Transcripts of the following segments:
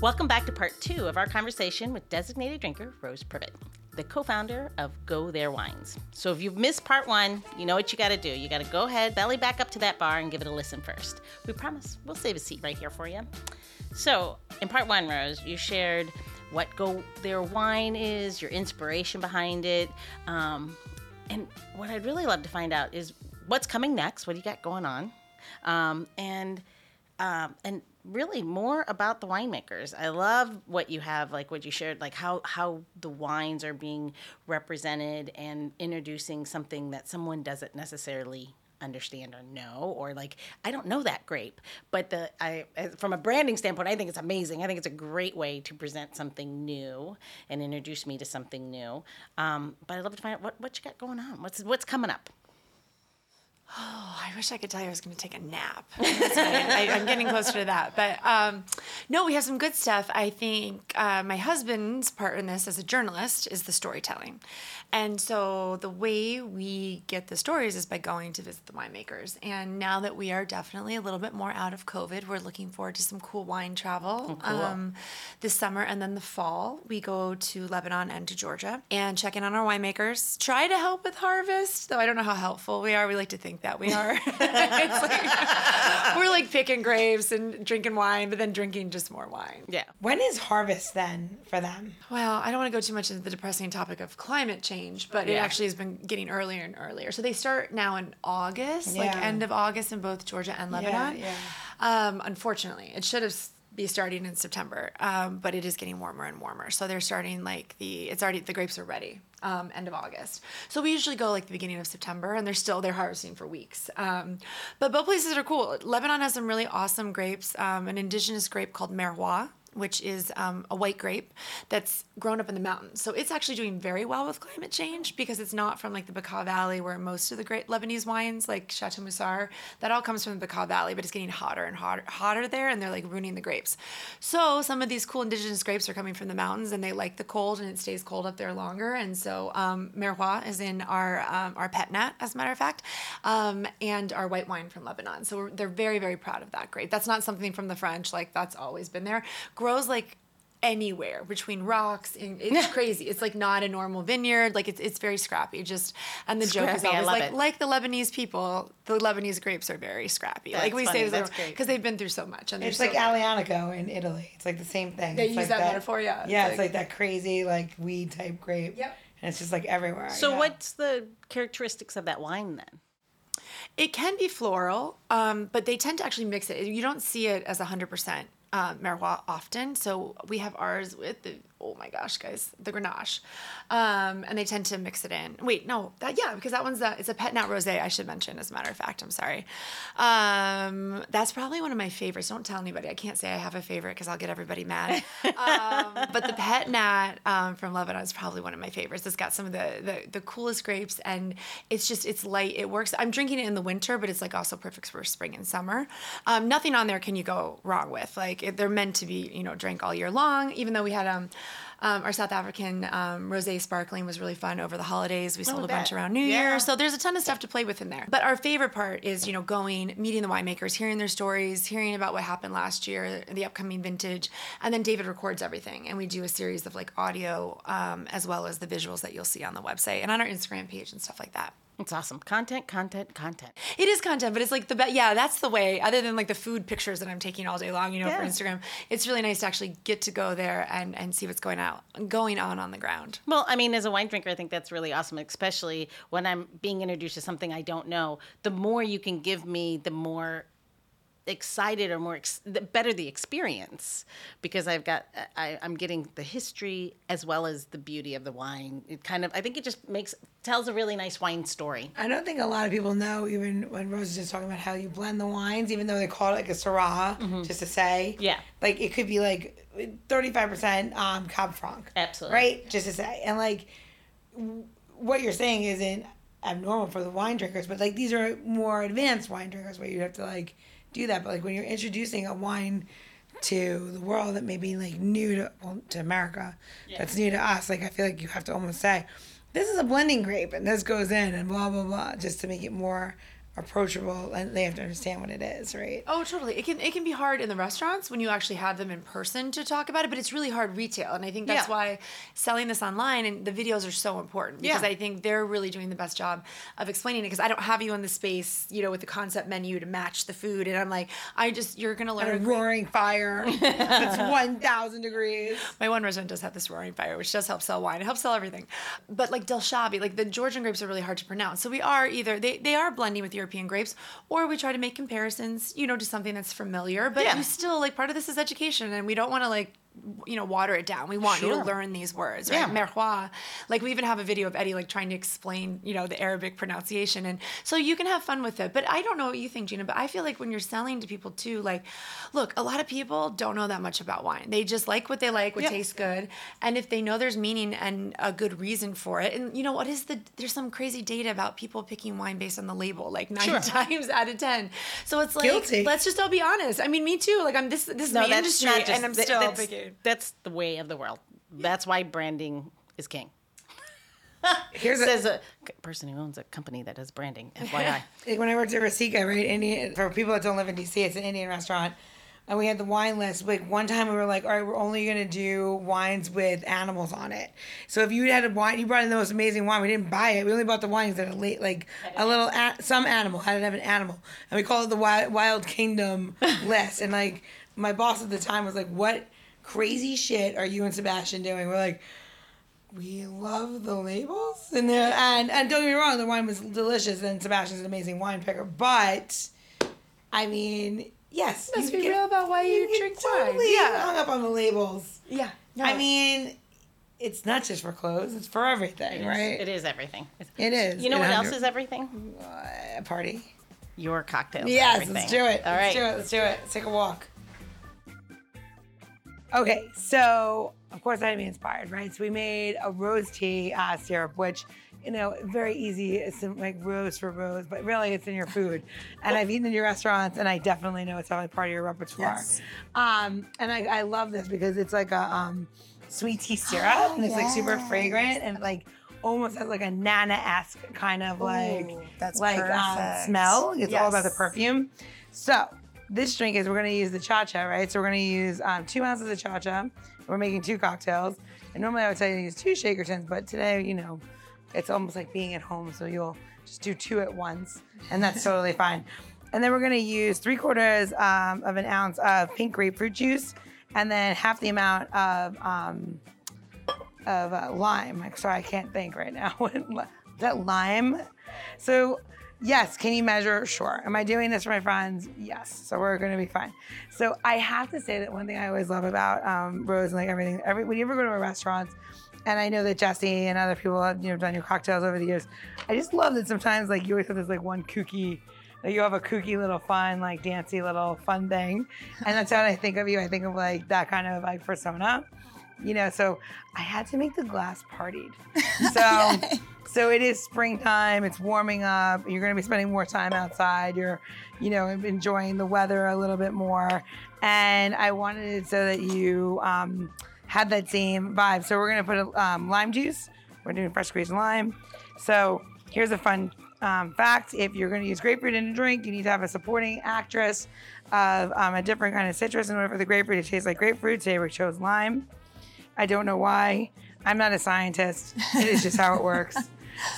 Welcome back to part 2 of our conversation with designated drinker Rose Previte, the co-founder of Go There Wines. So if you've missed part 1, you know what you got to do. You got to go ahead, belly back up to that bar and give it a listen first. We promise we'll save a seat right here for you. So in part 1, Rose, you shared what Go There Wine is, your inspiration behind it. And what I'd really love to find out is what's coming next. What do you got going on? And really more about the winemakers. I love what you have, like what you shared, like how the wines are being represented and introducing something that someone doesn't necessarily understand or know, or like, I don't know that grape, but from a branding standpoint, I think it's amazing. I think it's a great way to present something new and introduce me to something new. But I'd love to find out what you got going on. What's coming up? Oh, I wish I could tell you I was going to take a nap. I'm getting closer to that. But no, we have some good stuff. I think my husband's part in this as a journalist is the storytelling. And so the way we get the stories is by going to visit the winemakers. And now that we are definitely a little bit more out of COVID, we're looking forward to some cool wine travel this summer. And then the fall, we go to Lebanon and to Georgia and check in on our winemakers, try to help with harvest, though I don't know how helpful we are. We like to think that we are. We're like picking grapes and drinking wine, but then drinking just more wine. Yeah. When is harvest then for them? Well, I don't want to go too much into the depressing topic of climate change, but it actually has been getting earlier and earlier. So they start now in August, like end of August in both Georgia and Lebanon. Yeah, yeah. Unfortunately, it should have be starting in September, but it is getting warmer and warmer. So they're starting the grapes are ready, end of August. So we usually go the beginning of September, and they're harvesting for weeks. But both places are cool. Lebanon has some really awesome grapes, an indigenous grape called Merwah, which is a white grape that's grown up in the mountains. So it's actually doing very well with climate change because it's not from the Bekaa Valley, where most of the great Lebanese wines, like Chateau Musar, that all comes from the Bekaa Valley, but it's getting hotter and hotter there, and they're ruining the grapes. So some of these cool indigenous grapes are coming from the mountains, and they like the cold, and it stays cold up there longer. And so Merwah is in our Pet Nat, as a matter of fact, and our white wine from Lebanon. So they're very, very proud of that grape. That's not something from the French, that's always been there. Grows anywhere between rocks, and it's crazy. It's not a normal vineyard. It's very scrappy. Joke is always like the Lebanese people, the Lebanese grapes are very scrappy. That's funny. Say because they've been through so much. And it's Alianico in Italy. It's the same thing. They use that metaphor. Yeah. Yeah. It's that crazy weed type grape. Yep. And it's just everywhere. So what's the characteristics of that wine then? It can be floral, but they tend to actually mix it. You don't see it as 100%. Merwah often. So we have ours with the Grenache. And they tend to mix it in. Because that one's it's a Pet Nat Rosé, I should mention, as a matter of fact. I'm sorry. That's probably one of my favorites. Don't tell anybody. I can't say I have a favorite because I'll get everybody mad. But the Pet Nat from Lebanon is probably one of my favorites. It's got some of the coolest grapes, and it's light. It works. I'm drinking it in the winter, but it's also perfect for spring and summer. Nothing on there can you go wrong with. They're meant to be, drank all year long, even though we had our South African rosé sparkling was really fun over the holidays. We sold a bunch around New Year. So there's a ton of stuff to play with in there. But our favorite part is, going, meeting the winemakers, hearing their stories, hearing about what happened last year, the upcoming vintage. And then David records everything. And we do a series of audio as well as the visuals that you'll see on the website and on our Instagram page and stuff like that. It's awesome. Content. It is content, but it's the best. Yeah, that's the way, other than the food pictures that I'm taking all day long, for Instagram. It's really nice to actually get to go there and see what's going on the ground. Well, as a wine drinker, I think that's really awesome, especially when I'm being introduced to something I don't know. The more you can give me, the more excited or the better the experience, because I'm getting the history as well as the beauty of the wine. It I think it just tells a really nice wine story. I don't think a lot of people know, even when Rose was just talking about how you blend the wines, even though they call it a Syrah, just to say. Yeah. It could be 35% Cab Franc. Absolutely. Right? Yeah. Just to say. And what you're saying isn't abnormal for the wine drinkers, but these are more advanced wine drinkers where you have to do that, but when you're introducing a wine to the world that may be new to America, that's new to us, I feel you have to almost say, this is a blending grape and this goes in and blah blah blah, just to make it more approachable, and they have to understand what it is, right? Oh, totally. It can be hard in the restaurants when you actually have them in person to talk about it, but it's really hard retail, and I think that's why selling this online and the videos are so important, because I think they're really doing the best job of explaining it, because I don't have you in the space, you know, with the concept menu to match the food, and I'm like, you're going to learn. And a roaring fire. It's 1,000 degrees. My one restaurant does have this roaring fire, which does help sell wine. It helps sell everything. But like Delshavi, like the Georgian grapes are really hard to pronounce, so we are either, they are blending with European grapes, or we try to make comparisons, you know, to something that's familiar, but you still, like, part of this is education, and we don't want to, like, you know, water it down. We want you to learn these words, right? Merwah. Like, we even have a video of Eddie, like, trying to explain, you know, the Arabic pronunciation. And so you can have fun with it. But I don't know what you think, Gina, but I feel like when you're selling to people too, like, look, a lot of people don't know that much about wine. They just like what they like, what tastes good. And if they know there's meaning and a good reason for it, and you know, there's some crazy data about people picking wine based on the label, like 9 times out of 10. So it's like, let's just all be honest. I mean, me too. Like, I'm this no, is my industry, and I'm still picking. That's the way of the world. That's why branding is king. Here's says a person who owns a company that does branding, FYI. When I worked at Rasika, right, Indian, for people that don't live in D.C., it's an Indian restaurant, and we had the wine list. Like, one time we were like, all right, we're only going to do wines with animals on it. So if you had a wine, you brought in the most amazing wine. We didn't buy it. We only bought the wines that are like some animal. Had to have an animal. And we called it the Wild Kingdom list. And, like, my boss at the time was like, what crazy shit are you and Sebastian doing? We're like, we love the labels, and don't get me wrong, the wine was delicious, and Sebastian's an amazing wine picker. But I mean, yes, let's be real about why you drink totally wine. Yeah, hung up on the labels. Yeah, no. I mean, it's not just for clothes; it's for everything, right? It is everything. It is. You know what else is everything? A party. Your cocktails. Yes, let's do it. All right, let's do it. Let's take a walk. Okay, so of course I had to be inspired, right? So we made a rose tea syrup, which, you know, very easy. It's like rose for rose, but really it's in your food. And I've eaten in your restaurants, and I definitely know it's definitely part of your repertoire. Yes. And I love this because it's like a sweet tea syrup, and it's like super fragrant, and like almost has like a Nana-esque kind of like, ooh, that's like smell. It's all about the perfume. So this drink is, we're gonna use the chacha, right? So we're gonna use 2 ounces of chacha. We're making 2 cocktails. And normally I would tell you to use 2 shaker tins, but today, you know, it's almost like being at home, so you'll just do 2 at once, and that's totally fine. And then we're gonna use 3/4 of an ounce of pink grapefruit juice, and then half the amount of lime. Like, sorry, I can't think right now. Is that lime? So, yes, can you measure? Sure. Am I doing this for my friends? Yes. So we're going to be fine. So I have to say that one thing I always love about Rose and like everything, when you ever go to a restaurant, and I know that Jesse and other people have, you know, done your cocktails over the years, I just love that sometimes like you always have this like one kooky, like you have a kooky little fun, like dancey little fun thing. And that's how I think of you. I think of like that kind of like persona. You know, so I had to make the glass partied. So so it is springtime, it's warming up, you're gonna be spending more time outside, you're, you know, enjoying the weather a little bit more. And I wanted it so that you had that same vibe. So we're gonna put lime juice, we're doing fresh squeezed lime. So here's a fun fact, if you're gonna use grapefruit in a drink, you need to have a supporting actress of a different kind of citrus in order for the grapefruit to taste like grapefruit. Today we chose lime. I don't know why. I'm not a scientist. It is just how it works.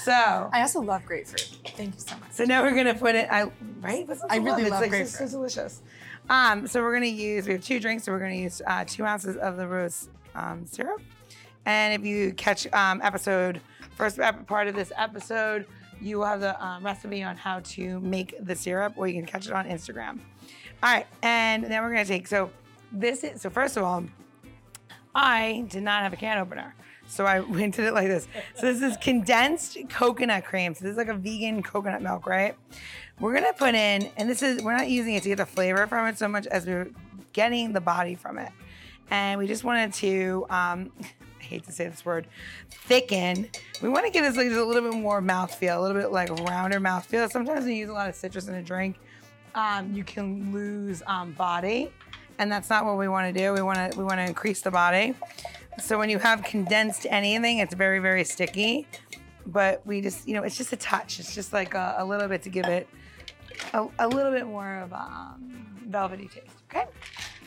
So I also love grapefruit. Thank you so much. So now we're gonna put it. I really love grapefruit. It's so delicious. So we're gonna use. We have 2 drinks. So we're gonna use 2 ounces of the rose syrup. And if you catch first part of this episode, you will have the recipe on how to make the syrup, or you can catch it on Instagram. All right, and then we're gonna take. So first of all, I did not have a can opener, so I went to it like this. So this is condensed coconut cream. So this is like a vegan coconut milk, right? We're gonna put in, and we're not using it to get the flavor from it so much as we're getting the body from it. And we just wanted to, I hate to say this word, thicken. We wanna give this like just a little bit more mouthfeel, a little bit like rounder mouthfeel. Sometimes when you use a lot of citrus in a drink, you can lose body. And that's not what we want to do. We want to increase the body. So when you have condensed anything, it's very, very sticky. But we just, you know, it's just a touch. It's just like a little bit to give it a little bit more of a velvety taste, okay?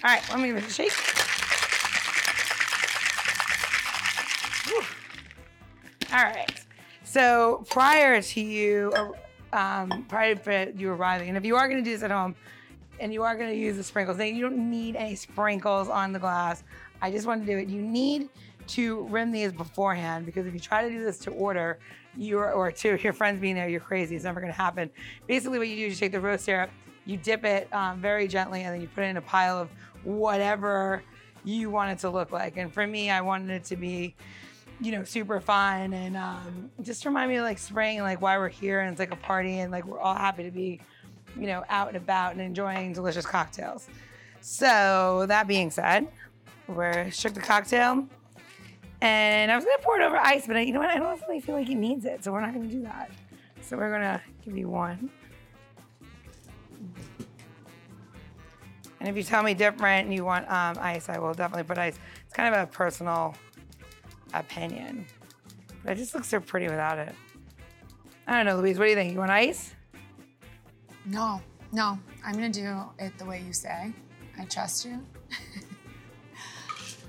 All right, let me give it a shake. Whew. All right, so prior to you arriving, and if you are gonna do this at home, and you are gonna use the sprinkles, then you don't need any sprinkles on the glass. I just wanted to do it. You need to rim these beforehand, because if you try to do this to order, or to your friends being there, you're crazy. It's never gonna happen. Basically what you do is you take the rose syrup, you dip it very gently, and then you put it in a pile of whatever you want it to look like. And for me, I wanted it to be, you know, super fun, and just remind me of like spring, and like why we're here, and it's like a party, and like we're all happy to be, you know, out and about and enjoying delicious cocktails. So that being said, we shook the cocktail, and I was gonna pour it over ice, but you know what? I don't really feel like it needs it, so we're not gonna do that. So we're gonna give you one. And if you tell me different and you want ice, I will definitely put ice. It's kind of a personal opinion, but it just looks so pretty without it. I don't know, Louise, what do you think? You want ice? No, I'm gonna do it the way you say. I trust you.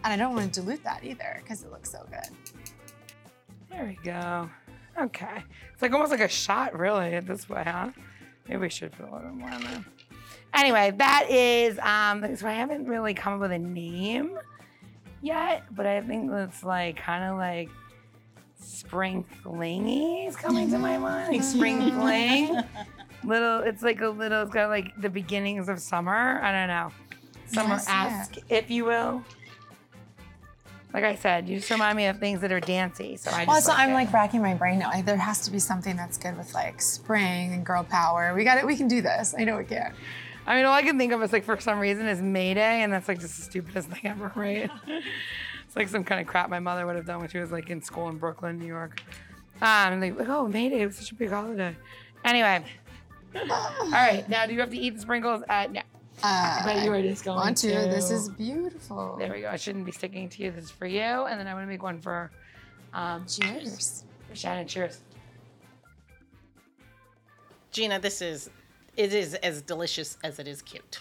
And I don't want to dilute that either, because it looks so good. There we go. Okay. It's like almost like a shot, really, this way, huh? Maybe we should put a little bit more on there. Anyway, that is, so I haven't really come up with a name yet, but I think it's like kind of like spring flingy is coming to my mind. Like spring fling. It's got like the beginnings of summer. I don't know. Summer-esque, if you will. Like I said, you just remind me of things that are dancey. So I'm like racking my brain now. There has to be something that's good with like spring and girl power. We got it. We can do this. I know we can. I mean, all I can think of is like for some reason is May Day, and that's like just the stupidest thing ever, right? It's like some kind of crap my mother would have done when she was like in school in Brooklyn, New York. Like, oh, May Day was such a big holiday. Anyway. All right. Now, do you have to eat the sprinkles? No. But you are just going to. This is beautiful. There we go. I shouldn't be sticking to you. This is for you. And then I'm going to make one for... cheers. For Shannon. Cheers. Gina, it is as delicious as it is cute.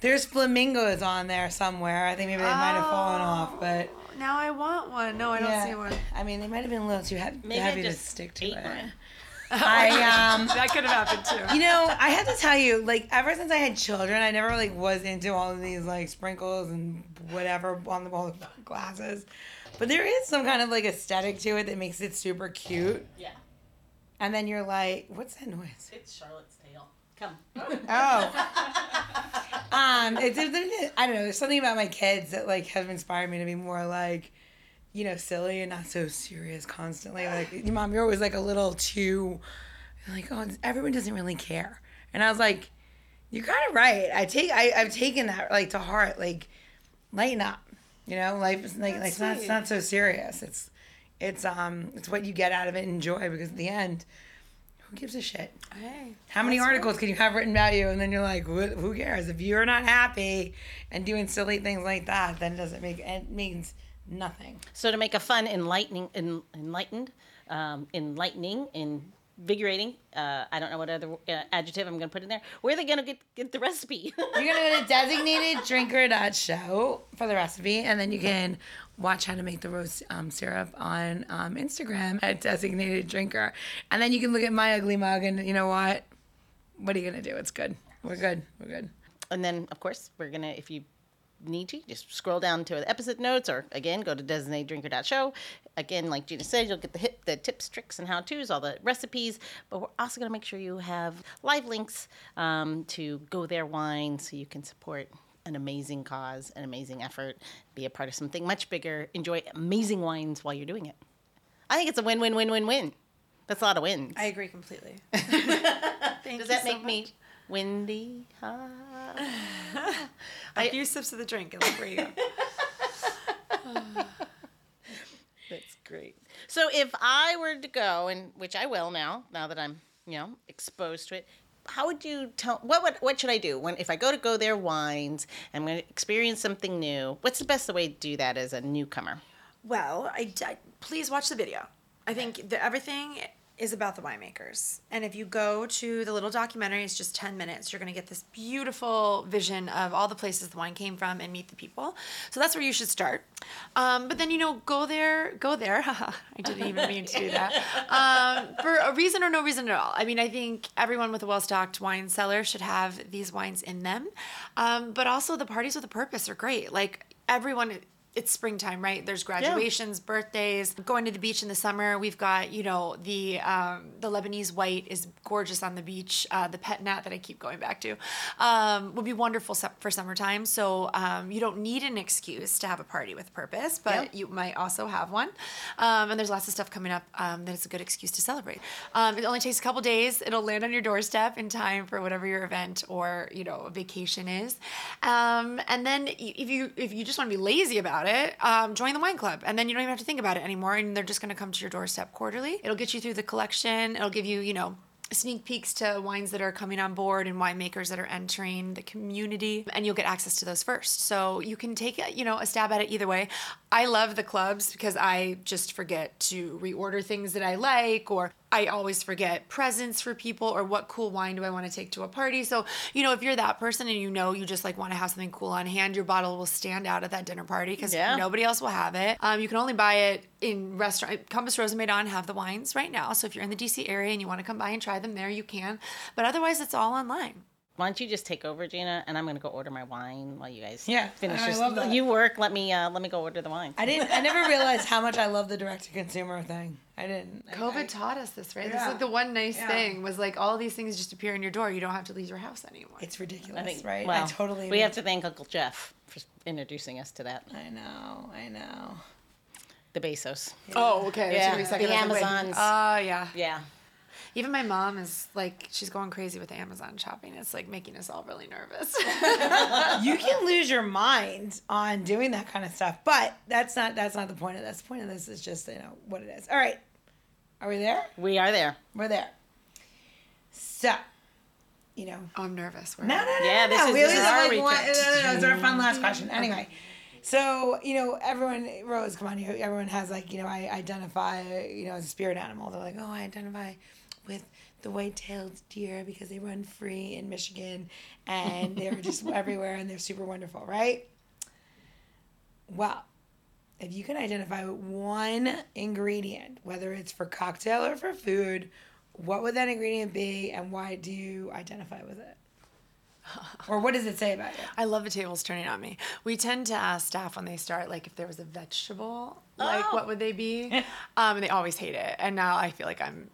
There's flamingos on there somewhere. I think maybe they might have fallen off, but... Now I want one. No, I don't see one. I mean, they might have been a little too heavy to stick to it. That could have happened too. You know, I have to tell you, like, ever since I had children, I never like was into all of these like sprinkles and whatever on the wall glasses, but there is some kind of like aesthetic to it that makes it super cute. Yeah. And then you're like, what's that noise? It's Charlotte's tail. Come. Oh. I don't know. There's something about my kids that like have inspired me to be more like, you know, silly and not so serious constantly. Like, Mom, you're always like a little too, like, oh, everyone doesn't really care. And I was like, you're kind of right. I've taken that like to heart. Like, lighten up. You know, life is like it's not so serious. It's what you get out of it and enjoy, because at the end, who gives a shit? Hey, how many articles can you have written about you? And then you're like, who cares? If you're not happy and doing silly things like that, then it means nothing. So to make a fun, enlightening, invigorating, I don't know what other adjective I'm going to put in there. Where are they going to get the recipe? You're going to go to designateddrinker.show for the recipe, and then you can watch how to make the rose syrup on Instagram at designateddrinker. And then you can look at my ugly mug, and you know what? What are you going to do? It's good. We're good. And then, of course, we're going to, if you need to, just scroll down to the episode notes, or again go to designatedDrinker.show. Again, like Gina said, you'll get the tips, tricks, and how-tos, all the recipes, but we're also going to make sure you have live links to Go There Wines, so you can support an amazing cause, an amazing effort, be a part of something much bigger, enjoy amazing wines while you're doing it. I think it's a win-win-win-win-win. That's a lot of wins. I agree completely. Does that make me windy? A few sips of the drink and look where you go. That's great. So if I were to go, and which I will now that I'm, you know, exposed to it, how would you what should I do? If I go to Go There Wines, I'm going to experience something new, what's the best way to do that as a newcomer? Well, please watch the video. I think everything is about the winemakers. And if you go to the little documentary, it's just 10 minutes. You're going to get this beautiful vision of all the places the wine came from and meet the people. So that's where you should start. But then, you know, go there. I didn't even mean to do that. For a reason or no reason at all. I mean, I think everyone with a well-stocked wine cellar should have these wines in them. But also the parties with a purpose are great. Like everyone... It's springtime, right? There's graduations, birthdays, going to the beach in the summer. We've got, you know, the Lebanese white is gorgeous on the beach. The Pet Nat that I keep going back to would be wonderful for summertime. So you don't need an excuse to have a party with purpose, but you might also have one. And there's lots of stuff coming up that it's a good excuse to celebrate. It only takes a couple days. It'll land on your doorstep in time for whatever your event or, you know, a vacation is. And then if you just want to be lazy about it, join the wine club, and then you don't even have to think about it anymore, and they're just going to come to your doorstep quarterly. It'll get you through the collection. It'll give you, you know, sneak peeks to wines that are coming on board and winemakers that are entering the community, and you'll get access to those first. So you can take, you know, a stab at it either way. I love the clubs because I just forget to reorder things that I like, or I always forget presents for people, or what cool wine do I want to take to a party. So, you know, if you're that person and you know you just like want to have something cool on hand, your bottle will stand out at that dinner party because nobody else will have it. You can only buy it in restaurant. Compass Rose and Maidon have the wines right now. So if you're in the DC area and you want to come by and try them there, you can. But otherwise, it's all online. Why don't you just take over, Gina, and I'm gonna go order my wine while you guys finish this. You work. Let me go order the wine. I never realized how much I love the direct to consumer thing. I didn't. COVID taught us this, right? Yeah. This is like the one nice thing was like all these things just appear in your door. You don't have to leave your house anymore. It's ridiculous, right? Well, I totally. We have to thank Uncle Jeff for introducing us to that. I know. The Bezos. Yeah. Oh, okay. Yeah. The Amazons. Oh, yeah. Yeah. Even my mom is like, she's going crazy with Amazon shopping. It's like making us all really nervous. You can lose your mind on doing that kind of stuff, but that's not the point of this. The point of this is just, you know, what it is. All right. Are we there? We are there. We're there. So, you know. Oh, I'm nervous. No, it's our fun last question. Anyway. So, you know, everyone, Rose, come on here. Everyone has like, you know, I identify, you know, as a spirit animal. They're like, oh, I identify with the white-tailed deer because they run free in Michigan and they're just everywhere and they're super wonderful, right? Well, if you can identify with one ingredient, whether it's for cocktail or for food, what would that ingredient be and why do you identify with it? Or what does it say about it? I love the tables turning on me. We tend to ask staff when they start, like, if there was a vegetable, like, what would they be? And they always hate it. And now I feel like I'm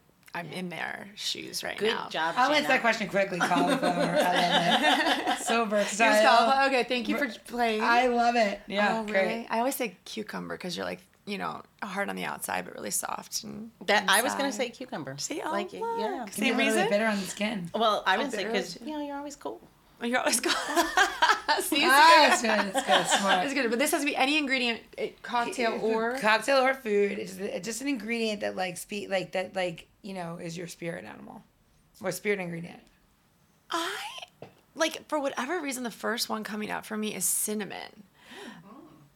in their shoes right now. Good job, Gina. I'll answer that question quickly. Cauliflower. I love it. So versatile. Okay, thank you for playing. I love it. Yeah, oh, great. Really? I always say cucumber because you're like, you know, hard on the outside but really soft. And I was gonna say cucumber. See, oh, like, yeah. Same reason. Really bitter on the skin. Well, I would say because you know you're always cool. You're always cool. See, it's good. It's good. Smart. It's good. But this has to be any ingredient, cocktail or food. It's just an ingredient that you know, is your spirit animal or spirit ingredient. I like, for whatever reason, the first one coming up for me is cinnamon.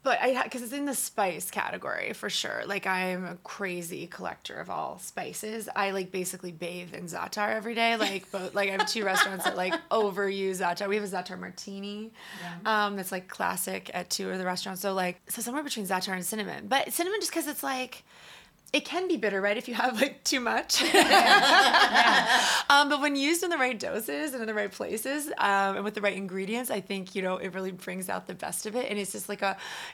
But because it's in the spice category for sure. Like, I'm a crazy collector of all spices. I like basically bathe in za'atar every day. Like, both, like I have two restaurants that like overuse za'atar. We have a za'atar martini, that's like classic at two of the restaurants. So like, somewhere between za'atar and cinnamon. But cinnamon, just because it's like, it can be bitter, right? If you have like too much. But when used in the right doses and in the right places, and with the right ingredients, I think, you know, it really brings out the best of it. And it's just like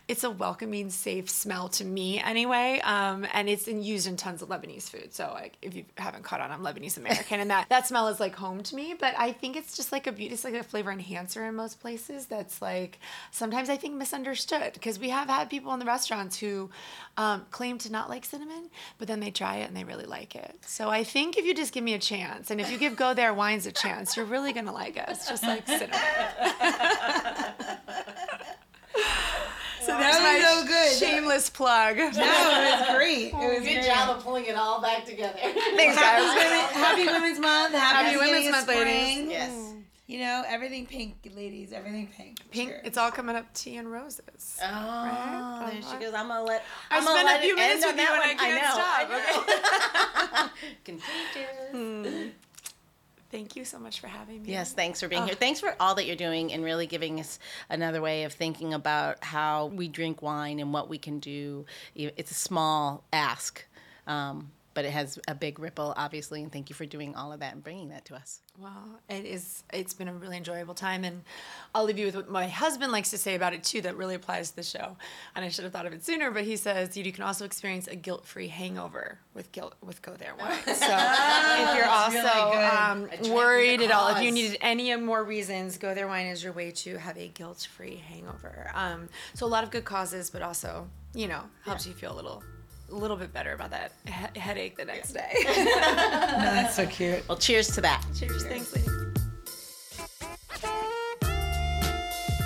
it's a welcoming, safe smell to me anyway. And it's used in tons of Lebanese food. So like, if you haven't caught on, I'm Lebanese American, and that smell is like home to me. But I think it's just like it's like a flavor enhancer in most places. That's like sometimes I think misunderstood, because we have had people in the restaurants who claim to not like cinnamon, but then they try it and they really like it. So I think if you just give me a chance, and if you give Go There Wines a chance, you're really going to like us, just like cinnamon. So that was so good. Shameless plug. No, it was great. Good job of pulling it all back together. Thanks, guys. Happy Women's Month. Happy Women's Month, ladies. Yes. You know, everything pink, ladies. Everything pink. Pink. Sure. It's all coming up tea and roses. Oh, right? There she goes. I'm gonna let. I spent a few minutes with you and I can't stop. Contagious. Thank you so much for having me. Yes, thanks for being here. Thanks for all that you're doing and really giving us another way of thinking about how we drink wine and what we can do. It's a small ask, but it has a big ripple, obviously, and thank you for doing all of that and bringing that to us. Well, it's been a really enjoyable time, and I'll leave you with what my husband likes to say about it, too, that really applies to the show, and I should have thought of it sooner, but he says, you can also experience a guilt-free hangover with Go There Wine. So if you're also really worried at all, if you needed any more reasons, Go There Wine is your way to have a guilt-free hangover. So a lot of good causes, but also, you know, helps you feel a little bit better about that headache the next day. No, that's so cute. Well, cheers to that. Cheers. Thanks, ladies.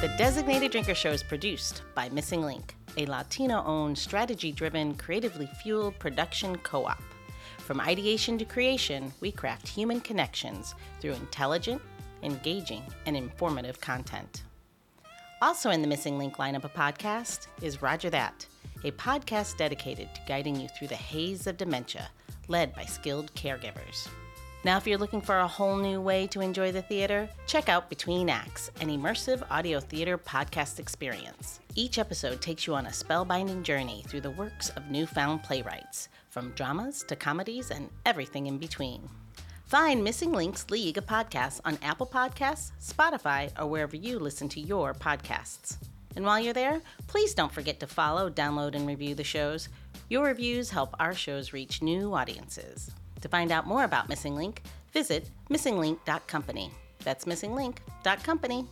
The Designated Drinker Show is produced by Missing Link, a Latino-owned, strategy-driven, creatively fueled production co-op. From ideation to creation, we craft human connections through intelligent, engaging, and informative content. Also in the Missing Link lineup of podcasts is Rodger That, a podcast dedicated to guiding you through the haze of dementia, led by skilled caregivers. Now, if you're looking for a whole new way to enjoy the theater, check out Between Acts, an immersive audio theater podcast experience. Each episode takes you on a spellbinding journey through the works of newfound playwrights, from dramas to comedies and everything in between. Find Missing Link's League of Podcasts on Apple Podcasts, Spotify, or wherever you listen to your podcasts. And while you're there, please don't forget to follow, download, and review the shows. Your reviews help our shows reach new audiences. To find out more about Missing Link, visit missinglink.company. That's missinglink.company.